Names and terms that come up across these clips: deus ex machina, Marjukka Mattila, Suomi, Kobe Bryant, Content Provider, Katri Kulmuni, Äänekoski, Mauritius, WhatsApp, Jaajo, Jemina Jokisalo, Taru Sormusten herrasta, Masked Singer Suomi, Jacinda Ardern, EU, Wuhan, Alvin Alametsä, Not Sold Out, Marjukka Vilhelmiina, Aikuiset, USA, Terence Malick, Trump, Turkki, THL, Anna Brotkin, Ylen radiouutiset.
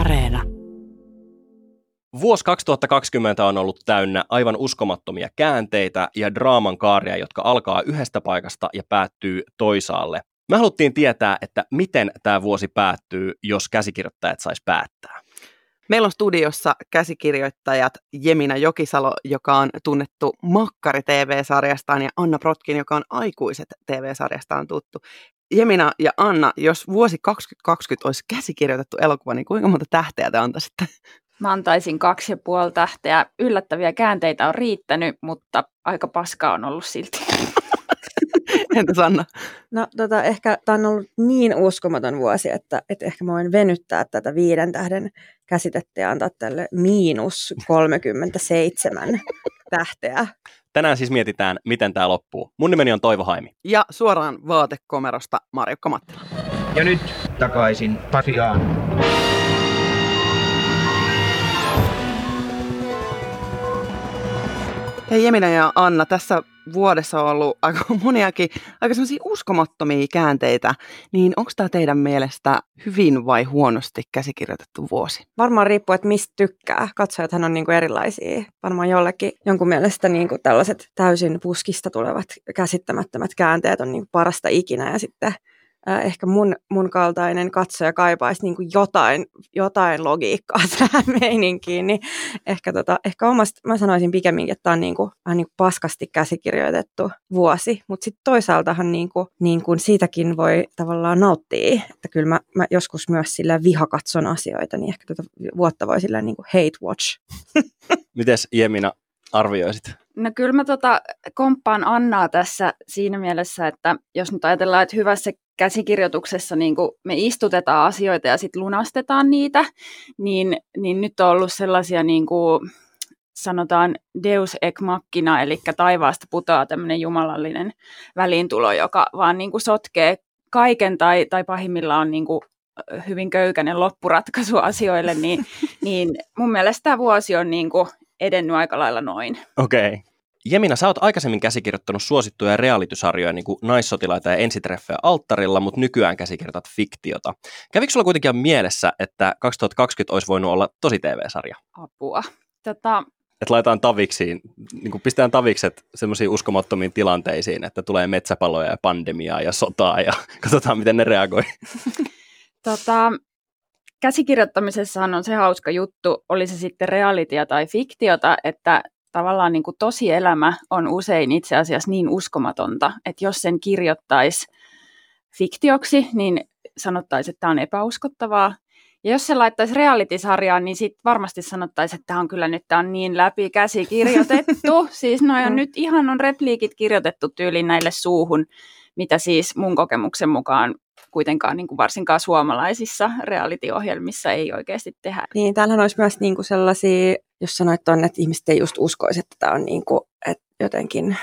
Areena. Vuosi 2020 on ollut täynnä aivan uskomattomia käänteitä ja draaman kaaria, jotka alkaa yhdestä paikasta ja päättyy toisaalle. Me haluttiin tietää, että miten tämä vuosi päättyy, jos käsikirjoittajat sais päättää. Meillä on studiossa käsikirjoittajat Jemina Jokisalo, joka on tunnettu Makkari TV-sarjastaan, ja Anna Brotkin, joka on Aikuiset TV-sarjastaan tuttu. Jemina ja Anna, jos vuosi 2020 olisi käsikirjoitettu elokuva, niin kuinka monta tähteä te antaisitte? Mä antaisin 2,5 tähteä. Yllättäviä käänteitä on riittänyt, mutta aika paskaa on ollut silti. Entäs Anna? No ehkä tämä on ollut niin uskomaton vuosi, että ehkä mä voin venyttää tätä 5 tähden käsitettä ja antaa tälle -37 tähteä. Tänään siis mietitään, miten tämä loppuu. Mun nimeni on Toivo Haimi. Ja suoraan vaatekomerosta Marjukka Mattila. Ja nyt takaisin Pasilaan. Hei Jemina ja Anna, tässä vuodessa on ollut aika moniakin, aika sellaisia uskomattomia käänteitä, niin onko tämä teidän mielestä hyvin vai huonosti käsikirjoitettu vuosi? Varmaan riippuu, että mistä tykkää. Katsojathan on niinku erilaisia. Varmaan jollekin jonkun mielestä niinku tällaiset täysin puskista tulevat käsittämättömät käänteet on niinku parasta ikinä, ja sitten ehkä mun kaltainen katsoja kaipaisi niin kuin jotain logiikkaa tähän meininkiin, niin ehkä mä sanoisin pikemminkin, että tämä on niin kuin, vähän niin kuin paskasti käsikirjoitettu vuosi, mutta sitten toisaaltahan niin kuin siitäkin voi tavallaan nauttia, että kyllä mä joskus myös sillä vihakatson asioita, niin ehkä vuotta voi sillä niin kuin hate watch. Mites Jemina arvioisit? No kyllä mä komppaan Annaa tässä siinä mielessä, että jos nyt ajatellaan, että hyvässä käsikirjoituksessa niin kun me istutetaan asioita ja sitten lunastetaan niitä, niin nyt on ollut sellaisia niin kuin sanotaan deus ex machina, eli taivaasta putoaa tämmöinen jumalallinen väliintulo, joka vaan niin kuin sotkee kaiken tai pahimmillaan niin kuin hyvin köykäinen loppuratkaisu asioille, niin mun mielestä tämä vuosi on niin kuin edennyt aika lailla noin. Okei. Okay. Jemina, sä oot aikaisemmin käsikirjoittanut suosittuja reality-sarjoja, niin kuin Naissotilaita ja Ensitreffejä alttarilla, mutta nykyään käsikirjoitat fiktiota. Kävikö sulla kuitenkin mielessä, että 2020 olisi voinut olla tosi TV-sarja? Apua. Että laitetaan taviksiin, niin kuin pistetään tavikset semmoisiin uskomattomiin tilanteisiin, että tulee metsäpaloja ja pandemiaa ja sotaa ja katsotaan, miten ne reagoi. Käsikirjoittamisessahan on se hauska juttu, oli se sitten realitya tai fiktiota, että tavallaan niin kuin tosielämä on usein itse asiassa niin uskomatonta, että jos sen kirjoittaisi fiktioksi, niin sanottaisiin, että tämä on epäuskottavaa. Ja jos se laittaisi reality-sarjaan, niin sitten varmasti sanottaisiin, että tämä on niin läpi käsikirjoitettu. Siis noi on nyt ihan on repliikit kirjoitettu tyyliin näille suuhun, mitä siis mun kokemuksen mukaan kuitenkaan niin kuin varsinkaan suomalaisissa reality-ohjelmissa ei oikeasti tehdä. Niin, täällähän olisi myös niin kuin sellaisia, jos sanoit tuonne, että ihmiset ei just uskoisi, että tämä on niin kuin, että jotenkin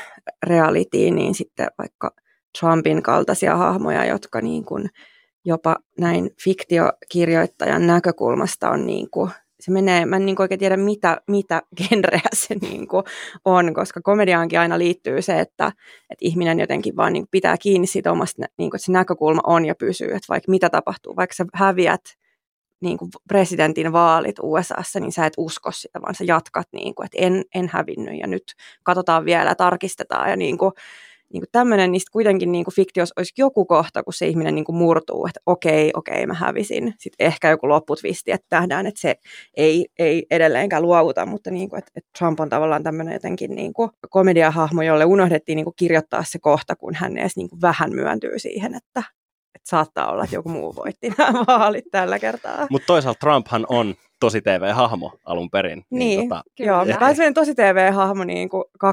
reality, niin sitten vaikka Trumpin kaltaisia hahmoja, jotka niin kuin jopa näin fiktiokirjoittajan näkökulmasta on niin kuin, se menee, mä en niin kuin oikein tiedä mitä genreä se niin kuin on, koska komediaankin aina liittyy se, että ihminen jotenkin vaan niin kuin pitää kiinni siitä omasta, niin kuin, että se näkökulma on ja pysyy, että vaikka mitä tapahtuu, vaikka sä häviät niin kuin presidentin vaalit USAssa, niin sä et usko sitä, vaan sä jatkat, niin kuin, että en hävinnyt ja nyt katsotaan vielä, tarkistetaan ja niin kuin tämmöinen, niin kuitenkin niin kuin fiktios olisi joku kohta, kun se ihminen niin kuin murtuu, että okei, mä hävisin. Sitten ehkä joku lopputvisti, että nähdään, että se ei edelleenkään luovuta, mutta niin kuin, että Trump on tavallaan tämmöinen jotenkin niin kuin komediahahmo, jolle unohdettiin niin kuin kirjoittaa se kohta, kun hän edes niin kuin vähän myöntyy siihen, että saattaa olla, että joku muu voitti nämä vaalit tällä kertaa. Mutta toisaalta Trumphan on tosi TV-hahmo alun perin. Niin, joo. Tämä on sellainen tosi TV-hahmo niin kuin 2.0,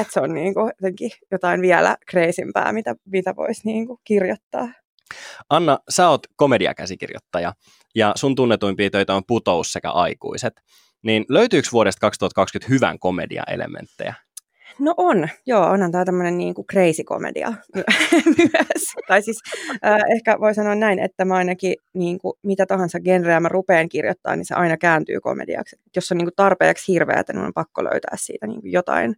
että se on niin kuin jotenkin jotain vielä kreisimpää, mitä voisi niin kuin kirjoittaa. Anna, sä oot komediakäsikirjoittaja ja sun tunnetuimpia töitä on Putous sekä Aikuiset. Niin löytyykö vuodesta 2020 hyvän komediaelementtejä? No on, joo, onhan tämä tämmöinen niin kuin crazy komedia myös. Tai siis ehkä voi sanoa näin, että mä ainakin niin kuin, mitä tahansa genreä mä rupean kirjoittamaan, niin se aina kääntyy komediaksi. Jos on niin kuin tarpeeksi hirveätä, niin on pakko löytää siitä niin kuin jotain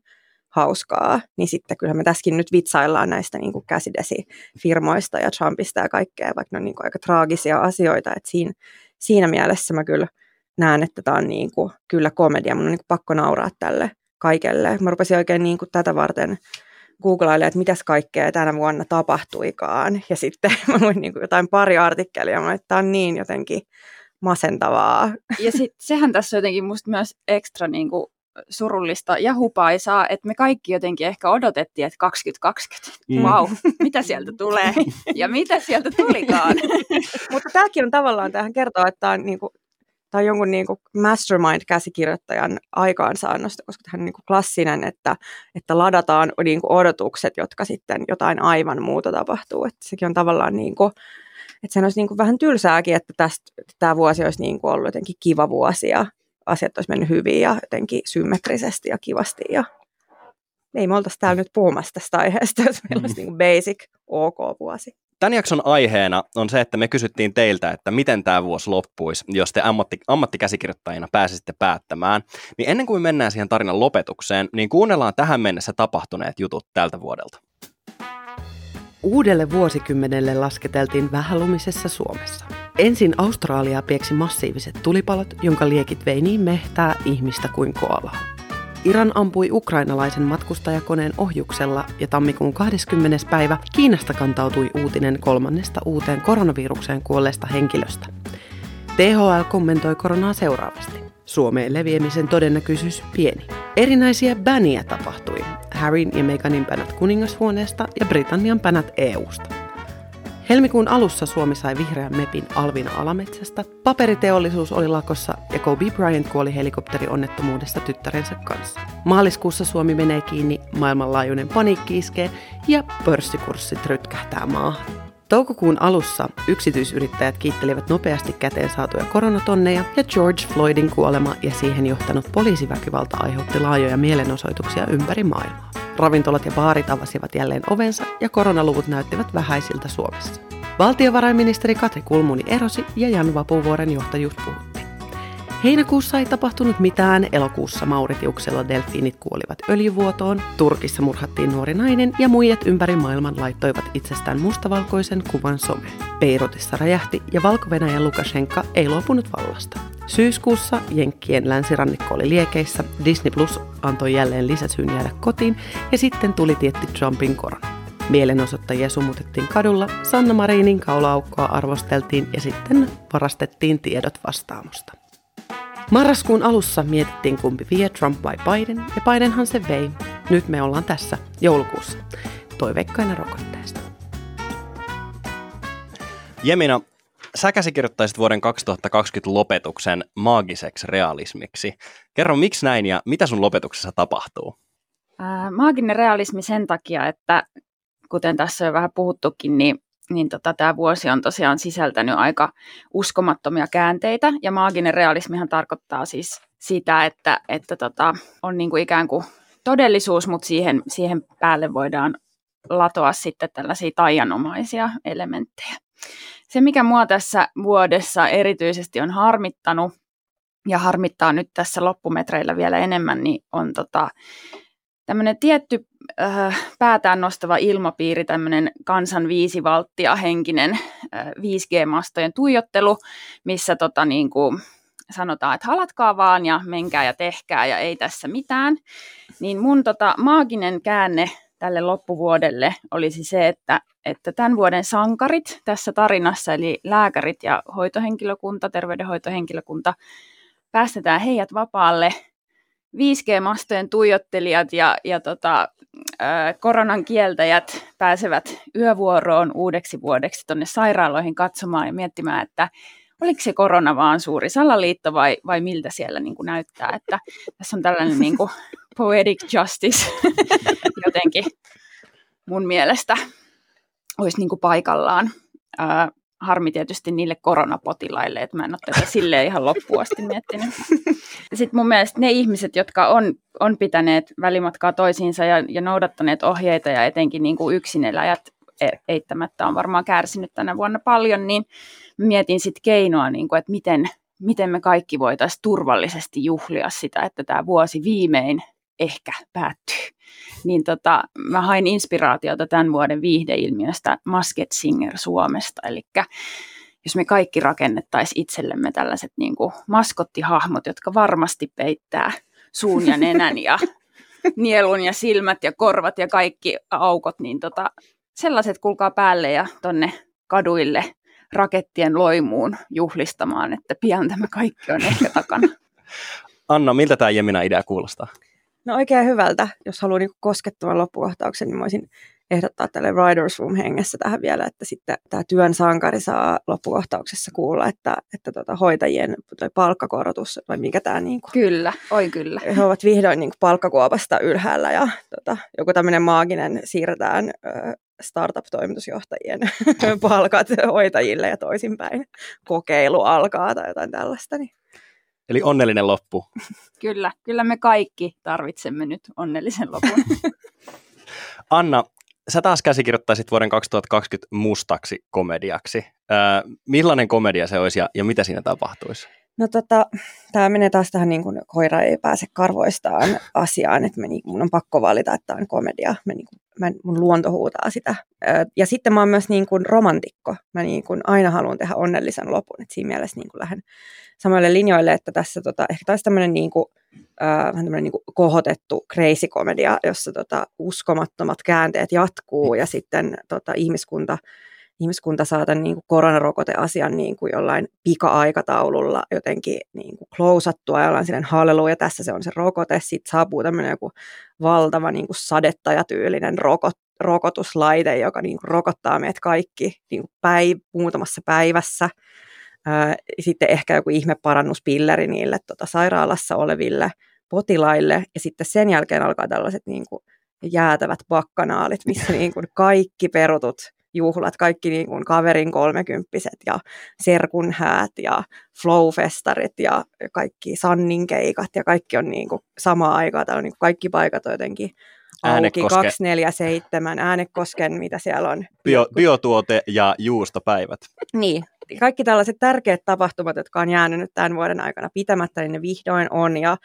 hauskaa. Niin sitten kyllähän me tässäkin nyt vitsaillaan näistä niin kuin käsidesifirmoista ja Trumpista ja kaikkea, vaikka ne on niin kuin aika traagisia asioita, että siinä siinä mielessä mä kyllä näen, että tämä on niin kuin, kyllä komedia. Mun on niin kuin pakko nauraa tälle kaikelle. Mä rupesin oikein niin kuin tätä varten googlailemaan, että mitäs kaikkea tänä vuonna tapahtuikaan. Ja sitten mä luin niin kuin jotain pari artikkelia, että tämä on niin jotenkin masentavaa. Ja sitten sehän tässä on jotenkin musta myös ekstra niin kuin surullista ja hupaisaa, että me kaikki jotenkin ehkä odotettiin, että 2020, vau, mitä sieltä tulee ja mitä sieltä tulikaan. Mutta tämäkin on tavallaan, tämähän kertoo, että tämä on, niinku, tämä on jonkun niinku mastermind-käsikirjoittajan aikaansaannosta, koska tämä on niinku klassinen, että ladataan niinku odotukset, jotka sitten jotain aivan muuta tapahtuu. Että sekin on tavallaan, niinku, että sehän olisi niinku vähän tylsääkin, että tämä vuosi olisi niinku ollut jotenkin kiva vuosi ja asiat olisi mennyt hyvin ja jotenkin symmetrisesti ja kivasti. Ja ei me oltaisi täällä nyt puhumassa tästä aiheesta, jos meillä olisi niin basic OK-vuosi. Tämän jakson aiheena on se, että me kysyttiin teiltä, että miten tämä vuosi loppuisi, jos te ammattikäsikirjoittajina pääsisitte päättämään. Niin ennen kuin mennään siihen tarinan lopetukseen, niin kuunnellaan tähän mennessä tapahtuneet jutut tältä vuodelta. Uudelle vuosikymmenelle lasketeltiin vähälumisessa Suomessa. Ensin Australiaa pieksi massiiviset tulipalot, jonka liekit vei niin mehtää ihmistä kuin koalaa. Iran ampui ukrainalaisen matkustajakoneen ohjuksella ja tammikuun 20. päivä Kiinasta kantautui uutinen 3. uuteen koronavirukseen kuolleesta henkilöstä. THL kommentoi koronaa seuraavasti. Suomeen leviämisen todennäköisyys pieni. Erinäisiä bäniä tapahtui. Harryn ja Meghanin bänät kuningashuoneesta ja Britannian bänät EUsta. Helmikuun alussa Suomi sai vihreän mepin Alvin Alametsästä, paperiteollisuus oli lakossa ja Kobe Bryant kuoli helikopterionnettomuudesta tyttärensä kanssa. Maaliskuussa Suomi menee kiinni, maailmanlaajuinen paniikki iskee ja pörssikurssit rytkähtää maahan. Toukokuun alussa yksityisyrittäjät kiittelivät nopeasti käteen saatuja koronatonneja ja George Floydin kuolema ja siihen johtanut poliisiväkivalta aiheutti laajoja mielenosoituksia ympäri maailmaa. Ravintolat ja baarit avasivat jälleen ovensa ja koronaluvut näyttivät vähäisiltä Suomessa. Valtiovarainministeri Katri Kulmuni erosi ja Jan Vapuvuoren johtajuus puhutti. Heinäkuussa ei tapahtunut mitään, elokuussa Mauritiuksella delfiinit kuolivat öljyvuotoon, Turkissa murhattiin nuori nainen ja muijat ympäri maailman laittoivat itsestään mustavalkoisen kuvan someen. Peirotissa räjähti ja Valko-Venäjän Lukashenka ei luopunut vallasta. Syyskuussa Jenkkien länsirannikko oli liekeissä, Disney Plus antoi jälleen lisäsyyn jäädä kotiin ja sitten tuli tietty Trumpin korona. Mielenosoittajia sumutettiin kadulla, Sanna Marinin kaula-aukkoa arvosteltiin ja sitten varastettiin tiedot vastaamosta. Marraskuun alussa mietittiin kumpi vie, Trump vai Biden, ja Bidenhan se vei. Nyt me ollaan tässä, joulukuussa, toiveikkaina rokotteesta. Jemina, sä käsikirjoittaisit vuoden 2020 lopetuksen maagiseksi realismiksi. Kerro, miksi näin ja mitä sun lopetuksessa tapahtuu? Maaginen realismi sen takia, että kuten tässä on jo vähän puhuttukin, niin tämä vuosi on tosiaan sisältänyt aika uskomattomia käänteitä, ja maaginen realismihan tarkoittaa siis sitä, että on niin kuin ikään kuin todellisuus, mutta siihen päälle voidaan latoa sitten tällaisia taianomaisia elementtejä. Se, mikä mua tässä vuodessa erityisesti on harmittanut, ja harmittaa nyt tässä loppumetreillä vielä enemmän, niin on tämmöinen tietty päätään nostava ilmapiiri, tämmöinen kansan 5 valttia henkinen 5G-mastojen tuijottelu, missä niin kuin sanotaan, että halatkaa vaan ja menkää ja tehkää ja ei tässä mitään. Niin mun maaginen käänne tälle loppuvuodelle olisi se, että tämän vuoden sankarit tässä tarinassa, eli lääkärit ja hoitohenkilökunta, terveydenhoitohenkilökunta, päästetään heidät vapaalle. 5G-mastojen tuijottelijat ja koronan kieltäjät pääsevät yövuoroon uudeksi vuodeksi tuonne sairaaloihin katsomaan ja miettimään, että oliko se korona vaan suuri salaliitto vai miltä siellä niin kuin näyttää. Että tässä on tällainen niin kuin poetic justice jotenkin mun mielestä olisi niin kuin paikallaan. Harmi tietysti niille koronapotilaille, että mä en ole tätä silleen ihan loppuun asti miettinyt. Sitten mun mielestä ne ihmiset, jotka on pitäneet välimatkaa toisiinsa ja noudattaneet ohjeita ja etenkin niin kuin yksineläjät eittämättä on varmaan kärsinyt tänä vuonna paljon, niin mietin sitten keinoa, niin kuin, että miten me kaikki voitaisiin turvallisesti juhlia sitä, että tämä vuosi viimein ehkä päättyy. Niin mä hain inspiraatiota tämän vuoden viihdeilmiöstä Masked Singer Suomesta, eli jos me kaikki rakennettaisiin itsellemme tällaiset niin kuin maskottihahmot, jotka varmasti peittää suun ja nenän ja nielun ja silmät ja korvat ja kaikki aukot, niin sellaiset kulkaa päälle ja tonne kaduille rakettien loimuun juhlistamaan, että pian tämä kaikki on ehkä takana. Anna, miltä tämä Jemina-idea kuulostaa? No oikein hyvältä. Jos haluaa niin koskettavan loppukohtauksen, niin voisin ehdottaa tälle Rider's Room -hengessä tähän vielä, että sitten tämä työn sankari saa loppukohtauksessa kuulla, että hoitajien palkkakorotus, vai mikä tämä niin kuin... Kyllä, oi kyllä. He ovat vihdoin niin kuin palkkakuopasta ylhäällä ja joku tämmöinen maaginen siirretään startup-toimitusjohtajien palkat hoitajille ja toisinpäin. Kokeilu alkaa tai jotain tällaista. Niin. Eli onnellinen loppu. Kyllä, kyllä me kaikki tarvitsemme nyt onnellisen lopun. Anna, sä taas käsikirjoittaisit vuoden 2020 mustaksi komediaksi. Millainen komedia se olisi ja mitä siinä tapahtuisi? No tämä menee taas tähän niin kuin koira ei pääse karvoistaan asiaan, että mun on pakko valita, että tämä on komedia. Mun luonto huutaa sitä. Ja sitten mä oon myös niin kuin romantikko. Mä niin kuin aina haluan tehdä onnellisen lopun. Et siinä mielessä niin kuin lähden samoille linjoille, että tässä ehkä taisi tämmöinen niin kuin vähän tämmöinen niin kuin kohotettu crazy komedia, jossa uskomattomat käänteet jatkuu ja sitten ihmiskunta saa tämän niin kuin koronarokoteasian niin kuin jollain pika-aikataululla jotenkin niin kuin klousattua, jollain silleen halleluja, tässä se on se rokote, sitten saapuu tämmöinen joku valtava niin kuin sadettajatyylinen rokotuslaite, joka niin kuin rokottaa meidät kaikki niin kuin muutamassa päivässä. Sitten ehkä joku ihmeparannuspilleri niille sairaalassa oleville potilaille, ja sitten sen jälkeen alkaa tällaiset niin kuin jäätävät bakkanaalit, missä niin kuin kaikki perutut juhlat, kaikki niin kuin kaverin 30-vuotiset ja serkun häät ja flowfestarit ja kaikki sanninkeikat ja kaikki on niin kuin samaa aikaa. Täällä on niin kuin kaikki paikat jotenkin auki 24/7, Äänekosken, mitä siellä on. Biotuote- ja juustopäivät. Niin, kaikki tällaiset tärkeät tapahtumat, jotka on jäänyt nyt tämän vuoden aikana pitämättä, niin ne vihdoin on ja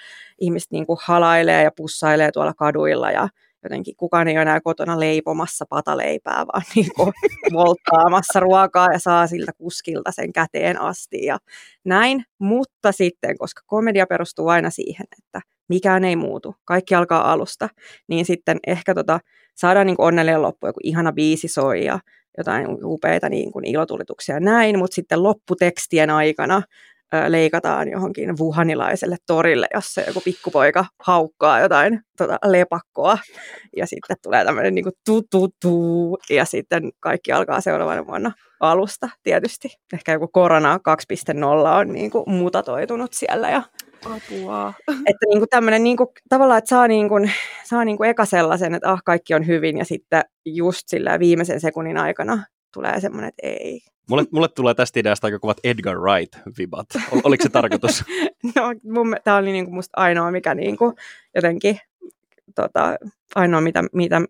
ihmiset niin kuin halailee ja pussailee tuolla kaduilla ja jotenkin kukaan ei ole enää kotona leipomassa pataleipää, vaan niin kuin volttaamassa ruokaa ja saa siltä kuskilta sen käteen asti ja näin. Mutta sitten, koska komedia perustuu aina siihen, että mikään ei muutu, kaikki alkaa alusta, niin sitten ehkä saadaan niin kuin onnellinen loppu, joku ihana biisi soi ja jotain upeita niin kuin ilotulituksia ja näin, mutta sitten lopputekstien aikana leikataan johonkin wuhanilaiselle torille, jossa joku pikkupoika haukkaa jotain lepakkoa. Ja sitten tulee tämmöinen niin kuin tu-tu-tu. Ja sitten kaikki alkaa seuraavana vuonna alusta tietysti. Ehkä joku korona 2.0 on niin kuin mutatoitunut siellä ja apua. Että niin kuin tämmöinen niin kuin, tavallaan, että saa niin kuin eka sellaisen, että kaikki on hyvin. Ja sitten just sillä viimeisen sekunnin aikana tulee semmoinen, että ei. Mulle tulee tästä ideasta aika kuvat Edgar Wright-vibat. Oliko se tarkoitus? No, tämä oli niinku musta ainoa, mikä niinku jotenkin, ainoa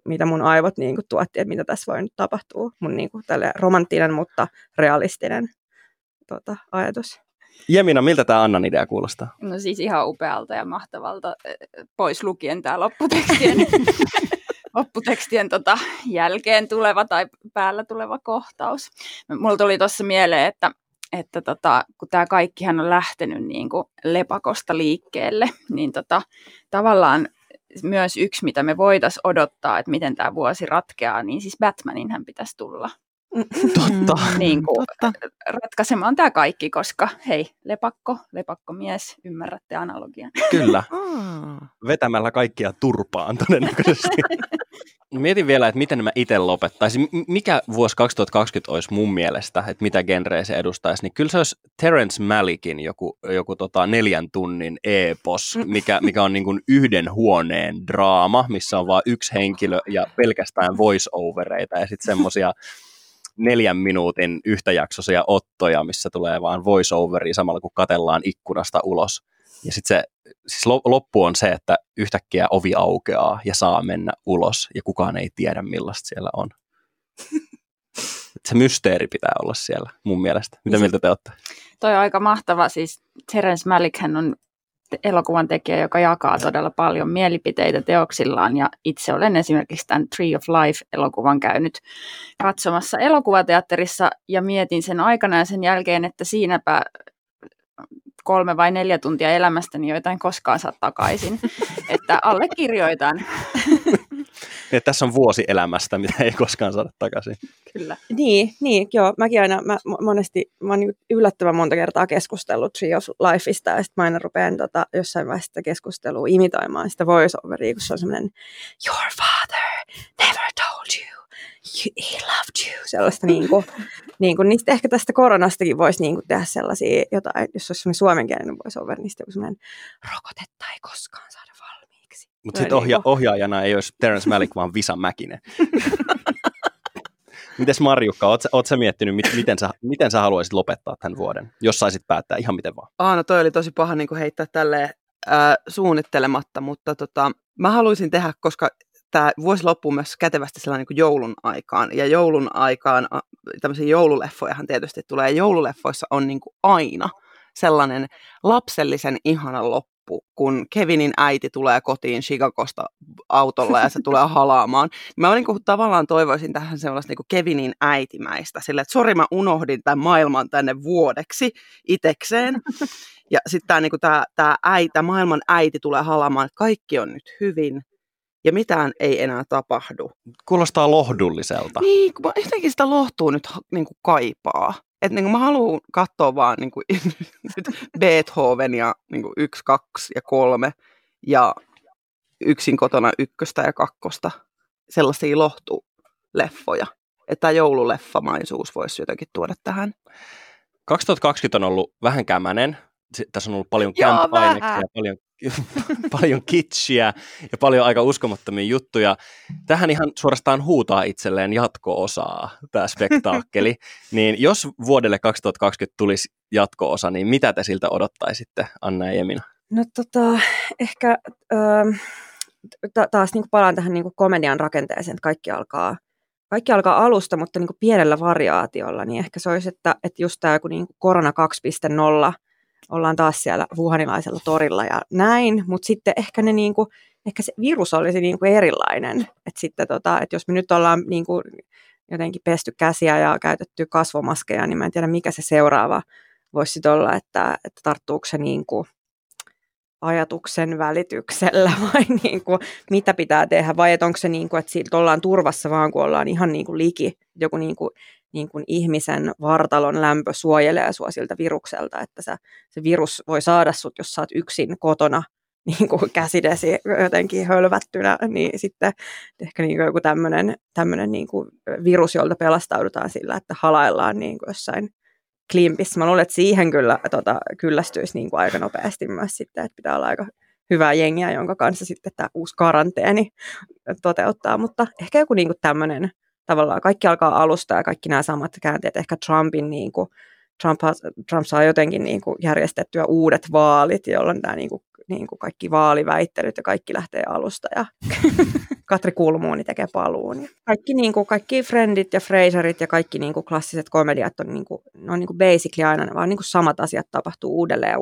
mitä mun aivot niinku tuotti, että mitä tässä voi nyt tapahtua. Mun niinku tälle romanttinen, mutta realistinen ajatus. Jemina, miltä tämä Annan idea kuulostaa? No siis ihan upealta ja mahtavalta, pois lukien tämä lopputekstien jälkeen tuleva tai päällä tuleva kohtaus. Mulla tuli tuossa mieleen, että kun tämä kaikkihan on lähtenyt niin kuin lepakosta liikkeelle, niin tavallaan myös yksi, mitä me voitaisiin odottaa, että miten tämä vuosi ratkeaa, niin siis Batmaninhän pitäisi tulla. Totta. Niin kuin ratkaisemaan tämä kaikki, koska hei, lepakkomies, ymmärrätte analogian. Kyllä. Vetämällä kaikkia turpaan todennäköisesti. Mietin vielä, että miten mä itse lopettaisin. Mikä vuosi 2020 olisi mun mielestä, että mitä genreä se edustaisi, niin kyllä se olisi Terence Malickin joku 4 tunnin epos, mikä on niin kuin yhden huoneen draama, missä on vaan yksi henkilö ja pelkästään voice-overeita ja sitten semmoisia 4 minuutin yhtäjaksoisia ottoja, missä tulee vaan voice-overia samalla, kun katellaan ikkunasta ulos. Ja sitten se loppu on se, että yhtäkkiä ovi aukeaa ja saa mennä ulos, ja kukaan ei tiedä, millaista siellä on. Se mysteeri pitää olla siellä, mun mielestä. Miltä te olette? Toi on aika mahtava. Siis Terence Malickhän on elokuvan tekijä, joka jakaa todella paljon mielipiteitä teoksillaan, ja itse olen esimerkiksi tämän Tree of Life-elokuvan käynyt katsomassa elokuvateatterissa, ja mietin sen aikana ja sen jälkeen, että siinäpä 3 vai 4 tuntia elämästäni, joita en koskaan saa takaisin, että allekirjoitan. Ja tässä on vuosi elämästä, mitä ei koskaan saada takaisin. Kyllä. Niin, joo. Mäkin aina, mä oon yllättävän monta kertaa keskustellut Tree of Lifeista, ja sitten mä aina rupean jossain vaiheessa sitä keskustelua imitoimaan sitä voice-overia, kun se on semmoinen your father never told you, he loved you, sellaista niin kuin niistä ehkä tästä koronastakin voisi niin kuin tehdä sellaisia jotain, jos olisi semmoinen suomenkielinen voice-over, niin sitten semmoinen rokotetta ei koskaan saada. Mutta sitten ohjaajana ei olisi Terence Malick, vaan Visa Mäkinen. Mites Marjukka, ootko sä miettinyt, miten sä haluaisit lopettaa tämän vuoden, jos saisit päättää ihan miten vaan? No toi oli tosi paha niin kuin heittää tälleen suunnittelematta, mutta mä haluaisin tehdä, koska tämä vuosi loppuu myös kätevästi sellainen niin kuin joulun aikaan. Ja joulun aikaan tämmöisiä joululeffojahan tietysti tulee. Joululeffoissa on niin kuin aina sellainen lapsellisen ihana loppu, kun Kevinin äiti tulee kotiin Chicagosta autolla ja se tulee halaamaan. Mä niinku tavallaan toivoisin tähän sellaista niinku Kevinin äitimäistä, sillä että sori mä unohdin tämän maailman tänne vuodeksi itekseen. Ja sitten tämä niinku maailman äiti tulee halaamaan, että kaikki on nyt hyvin ja mitään ei enää tapahdu. Kuulostaa lohdulliselta. Niin, kun mä jotenkin sitä lohtua nyt niinku kaipaa. Että niin mä haluan katsoa vaan niin kuin, Beethovenia 1, 2 ja 3 ja yksin kotona 1 ja 2. Sellaisia lohtuleffoja. Että tämä joululeffamaisuus voisi jotenkin tuoda tähän. 2020 on ollut vähän kämänen. Tässä on ollut paljon camp-aineksia, paljon kitschiä ja paljon aika uskomattomia juttuja. Tähän ihan suorastaan huutaa itselleen jatko-osaa tämä spektaakkeli. Niin jos vuodelle 2020 tulisi jatko-osa, niin mitä te siltä odottaisitte, Anna ja Jemina? No ehkä taas niinku palaan tähän niinku komedian rakenteeseen, että kaikki alkaa alusta, mutta niinku pienellä variaatiolla. Niin ehkä se olisi, että just tämä niinku korona 2.0, ollaan taas siellä wuhanilaisella torilla ja näin, mutta sitten ehkä ne niinku, ehkä se virus olisi niinku erilainen, että sitten että jos me nyt ollaan niinku jotenkin pesty käsiä ja käytetty kasvomaskeja, niin mä en tiedä mikä se seuraava voisi sitten olla, että tarttuuko se niinku ajatuksen välityksellä vai niinku mitä pitää tehdä, vai että onko se niinku, että siltä ollaan turvassa vaan kun ollaan ihan niinku liki, joku niin kuin ihmisen vartalon lämpö suojelee sua siltä virukselta, että se virus voi saada sut, jos sä oot yksin kotona niin kuin käsidesi jotenkin hölvättynä, niin sitten ehkä niin kuin joku tämmöinen niin kuin virus, jolta pelastaudutaan sillä, että halaillaan niin kuin jossain klimpissä. Mä luulen, että siihen kyllä kyllästyisi niin kuin aika nopeasti myös sitten, että pitää olla aika hyvää jengiä, jonka kanssa sitten tämä uusi karanteeni toteuttaa, mutta ehkä joku niin kuin tämmöinen tavallaan kaikki alkaa alusta ja kaikki nämä samat käänteet, ehkä Trumpin Trump saa jotenkin niin kuin järjestettyä uudet vaalit, jolloin nämä niin kuin kaikki vaaliväittelyt ja kaikki lähtee alusta ja Katri Kulmuni tekee paluun. Ja kaikki Friendit ja Frasirit ja kaikki niin kuin klassiset komediat on ne on basically aina vaan niin kuin samat asiat tapahtuu uudelleen,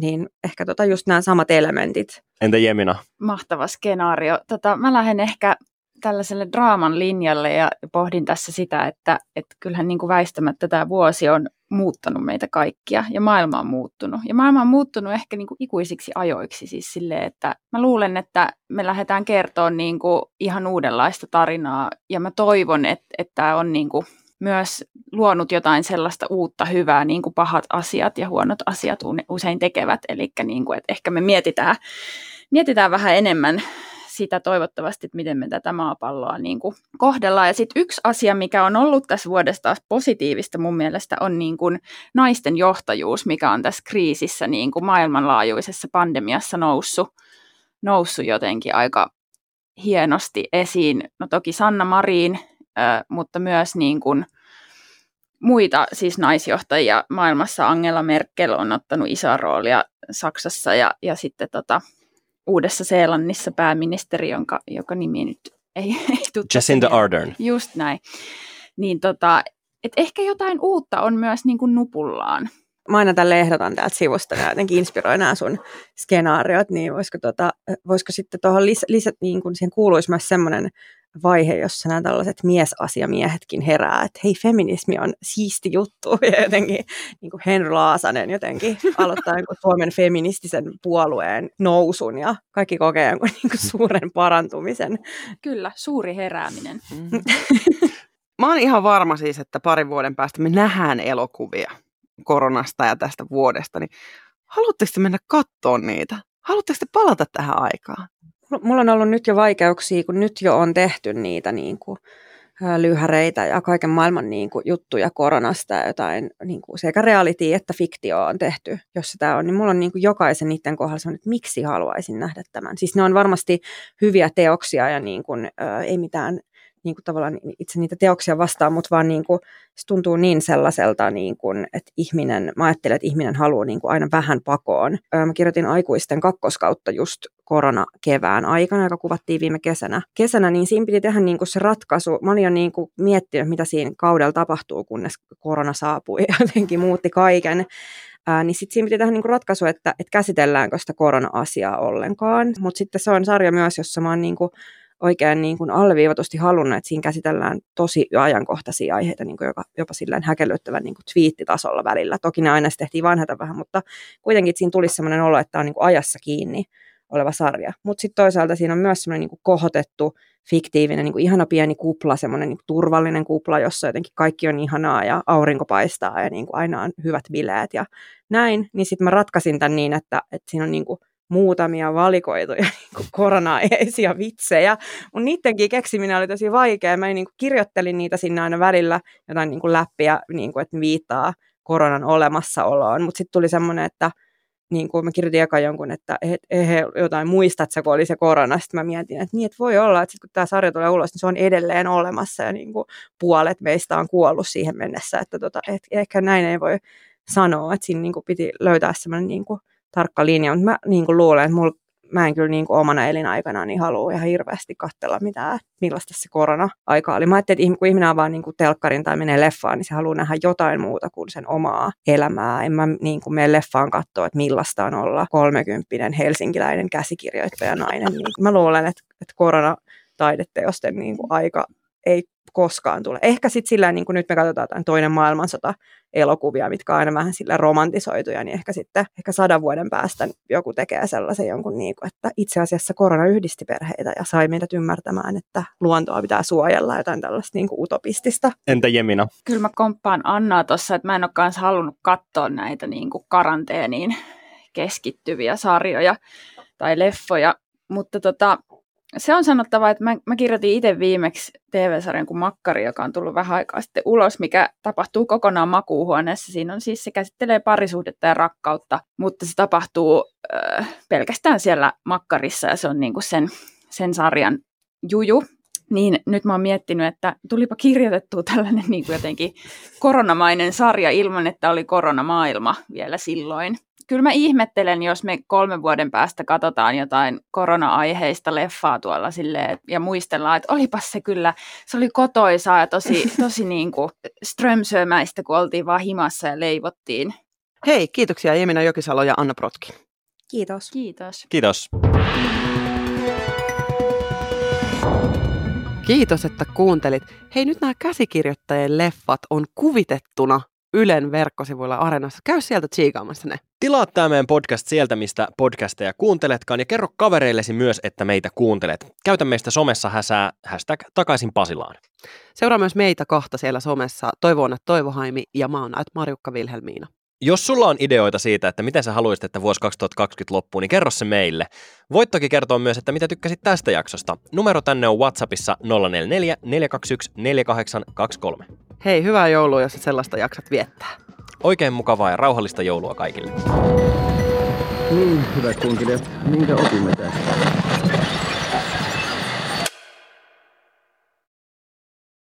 niin ehkä just nämä samat elementit. Entä Jemina? Mahtava skenaario. Mä lähden ehkä tällaiselle draaman linjalle ja pohdin tässä sitä, että kyllähän niin kuin väistämättä tämä vuosi on muuttanut meitä kaikkia ja maailma on muuttunut. Ja maailma on muuttunut ehkä niin kuin ikuisiksi ajoiksi siis silleen, että mä luulen, että me lähdetään kertoa niin kuin ihan uudenlaista tarinaa ja mä toivon, että tämä on niin kuin myös luonut jotain sellaista uutta hyvää, niin kuin pahat asiat ja huonot asiat usein tekevät. Eli niin kuin, että ehkä me mietitään vähän enemmän sitä toivottavasti, että miten me tätä maapalloa niin kuin kohdellaan. Ja sitten yksi asia, mikä on ollut tässä vuodessa taas positiivista mun mielestä, on niin kuin naisten johtajuus, mikä on tässä kriisissä niin kuin maailmanlaajuisessa pandemiassa noussut jotenkin aika hienosti esiin. No toki Sanna Marin, mutta myös niin kuin muita siis naisjohtajia maailmassa. Angela Merkel on ottanut isoa roolia Saksassa ja sitten Uudessa-Seelannissa pääministeri, joka nimi nyt ei tuttu. Jacinda Ardern. Just näin. Niin et ehkä jotain uutta on myös niin kuin nupullaan. Mä aina tälle ehdotan täältä sivusta, ja jotenkin inspiroi nämä sun skenaariot, niin voisiko sitten tuohon lisät, niin kun siihen kuuluisi myös semmoinen vaihe, jossa nämä tällaiset miesasiamiehetkin herää, että hei, feminismi on siisti juttu, ja jotenkin niin kuin Henri Laasanen jotenkin aloittaa niin kuin Suomen feministisen puolueen nousun, ja kaikki kokee jonkun niin kuin suuren parantumisen. Kyllä, suuri herääminen. Mä oon ihan varma siis, että parin vuoden päästä me nähdään elokuvia koronasta ja tästä vuodesta, niin haluatteko te mennä katsomaan niitä? Haluatteko te palata tähän aikaan? Mulla on ollut nyt jo vaikeuksia, kun nyt jo on tehty niitä niin kuin lyhäreitä ja kaiken maailman niin kuin juttuja koronasta ja jotain niin kuin sekä reality että fiktio on tehty, jos sitä on. Niin mulla on niin kuin jokaisen niiden kohdalla sellainen, että miksi haluaisin nähdä tämän. Siis ne on varmasti hyviä teoksia ja niin kuin, ei mitään niin kuin tavallaan itse niitä teoksia vastaan, mutta vaan niin kuin, se tuntuu niin sellaiselta, niin kuin, että mä ajattelen, että ihminen haluaa niin kuin aina vähän pakoon. Mä kirjoitin Aikuisten kakkoskautta just koronakevään aikana, joka kuvattiin viime kesänä, niin siinä piti tehdä niin kuin se ratkaisu. Mä olin jo niin kuin miettinyt, mitä siinä kaudella tapahtuu, kunnes korona saapui ja jotenkin muutti kaiken. Niin sitten siinä piti tehdä niinku ratkaisu, että käsitelläänkö sitä korona-asiaa ollenkaan. Mutta sitten se on sarja myös, jossa mä oon niinku oikein niin kuin alleviivatusti halunnut, että siinä käsitellään tosi ajankohtaisia aiheita, niin kuin jopa silleen häkellyttävän niin kuin twiittitasolla välillä. Toki ne aina tehtiin vanhata vähän, mutta kuitenkin siinä tulisi sellainen olo, että tämä on niin kuin ajassa kiinni oleva sarja. Mutta sitten toisaalta siinä on myös sellainen niin kuin kohotettu, fiktiivinen, niin kuin ihana pieni kupla, semmoinen niin kuin turvallinen kupla, jossa jotenkin kaikki on ihanaa ja aurinko paistaa ja niin kuin aina on hyvät bileet ja näin. Niin sitten mä ratkaisin tämän niin, että siinä on niin kuin muutamia valikoituja niin korona-eisiä vitsejä, mutta niidenkin keksiminen oli tosi vaikea. Mä niin kuin kirjoittelin niitä sinne aina välillä jotain niin kuin läppiä, niin kuin, että viittaa koronan olemassaoloon, mutta sitten tuli semmoinen, että niin kuin mä kirjoitin eka jonkun, että jotain muistatko, kun oli se korona. Sitten mä mietin, että niin, että voi olla, että sit kun tämä sarja tulee ulos, niin se on edelleen olemassa ja niin kuin puolet meistä on kuollut siihen mennessä, että ehkä näin ei voi sanoa, että siinä niin kuin piti löytää semmoinen niin kuin tarkka linja, mutta mä niin kuin luulen, että mä en kyllä niin kuin omana elinaikanaan niin halua ihan hirveästi katsella mitään, millaista se korona-aika oli. Mä ajattelin, että kun ihminen on vaan niin kuin telkkarin tai menee leffaan, niin se haluaa nähdä jotain muuta kuin sen omaa elämää. En mä niin kuin mene leffaan katsoa, että millaista on olla 30-vuotias helsinkiläinen käsikirjoittajanainen. Niin mä luulen, että koronataideteosten niin kuin aika ei koskaan tule. Ehkä sitten sillä, niin kuin nyt me katsotaan toinen maailmansota elokuvia, mitkä on aina vähän sillä romantisoituja, niin ehkä sitten 100 vuoden päästä joku tekee sellaisen jonkun niin kuin, että itse asiassa korona yhdisti perheitä ja sai meidät ymmärtämään, että luontoa pitää suojella, jotain tällaista niin kuin utopistista. Entä Jemina? Kyllä mä komppaan Annaa tuossa, että mä en ole kanssa halunnut katsoa näitä niin kuin karanteeniin keskittyviä sarjoja tai leffoja, mutta se on sanottava, että mä kirjoitin itse viimeksi TV-sarjan kuin Makkari, joka on tullut vähän aikaa sitten ulos, mikä tapahtuu kokonaan makuuhuoneessa. Siinä on siis, se käsittelee parisuhdetta ja rakkautta, mutta se tapahtuu pelkästään siellä Makkarissa ja se on niin kuin sen sarjan juju. Niin nyt mä oon miettinyt, että tulipa kirjoitettua tällainen niin kuin jotenkin koronamainen sarja ilman, että oli koronamaailma vielä silloin. Kyllä mä ihmettelen, jos me 3 vuoden päästä katsotaan jotain korona-aiheista leffaa tuolla silleen, ja muistellaan, että olipas se kyllä, se oli kotoisaa ja tosi niin kuin strömsömäistä, kun oltiin vaan himassa ja leivottiin. Hei, kiitoksia Jemina Jokisalo ja Anna Brotkin. Kiitos. Kiitos. Kiitos. Kiitos, että kuuntelit. Hei, nyt nämä käsikirjoittajien leffat on kuvitettuna Ylen verkkosivuilla Areenassa. Käy sieltä tsiikaamassa ne. Tilaa tämä meidän podcast sieltä, mistä podcasteja kuunteletkaan, ja kerro kavereillesi myös, että meitä kuuntelet. Käytä meistä somessa häsää #takaisin Pasilaan. Seuraa myös meitä kahta siellä somessa. Toivo on Toivo Haimi ja mä oon Marjukka Vilhelmiina. Jos sulla on ideoita siitä, että miten sä haluaisit, että vuosi 2020 loppuu, niin kerro se meille. Voit toki kertoa myös, että mitä tykkäsit tästä jaksosta. Numero tänne on WhatsAppissa 044 421 4823. Hei, hyvää joulua, jos sellaista jaksat viettää. Oikein mukavaa ja rauhallista joulua kaikille. Niin, hyvät kunkilijat, minkä opimme tästä?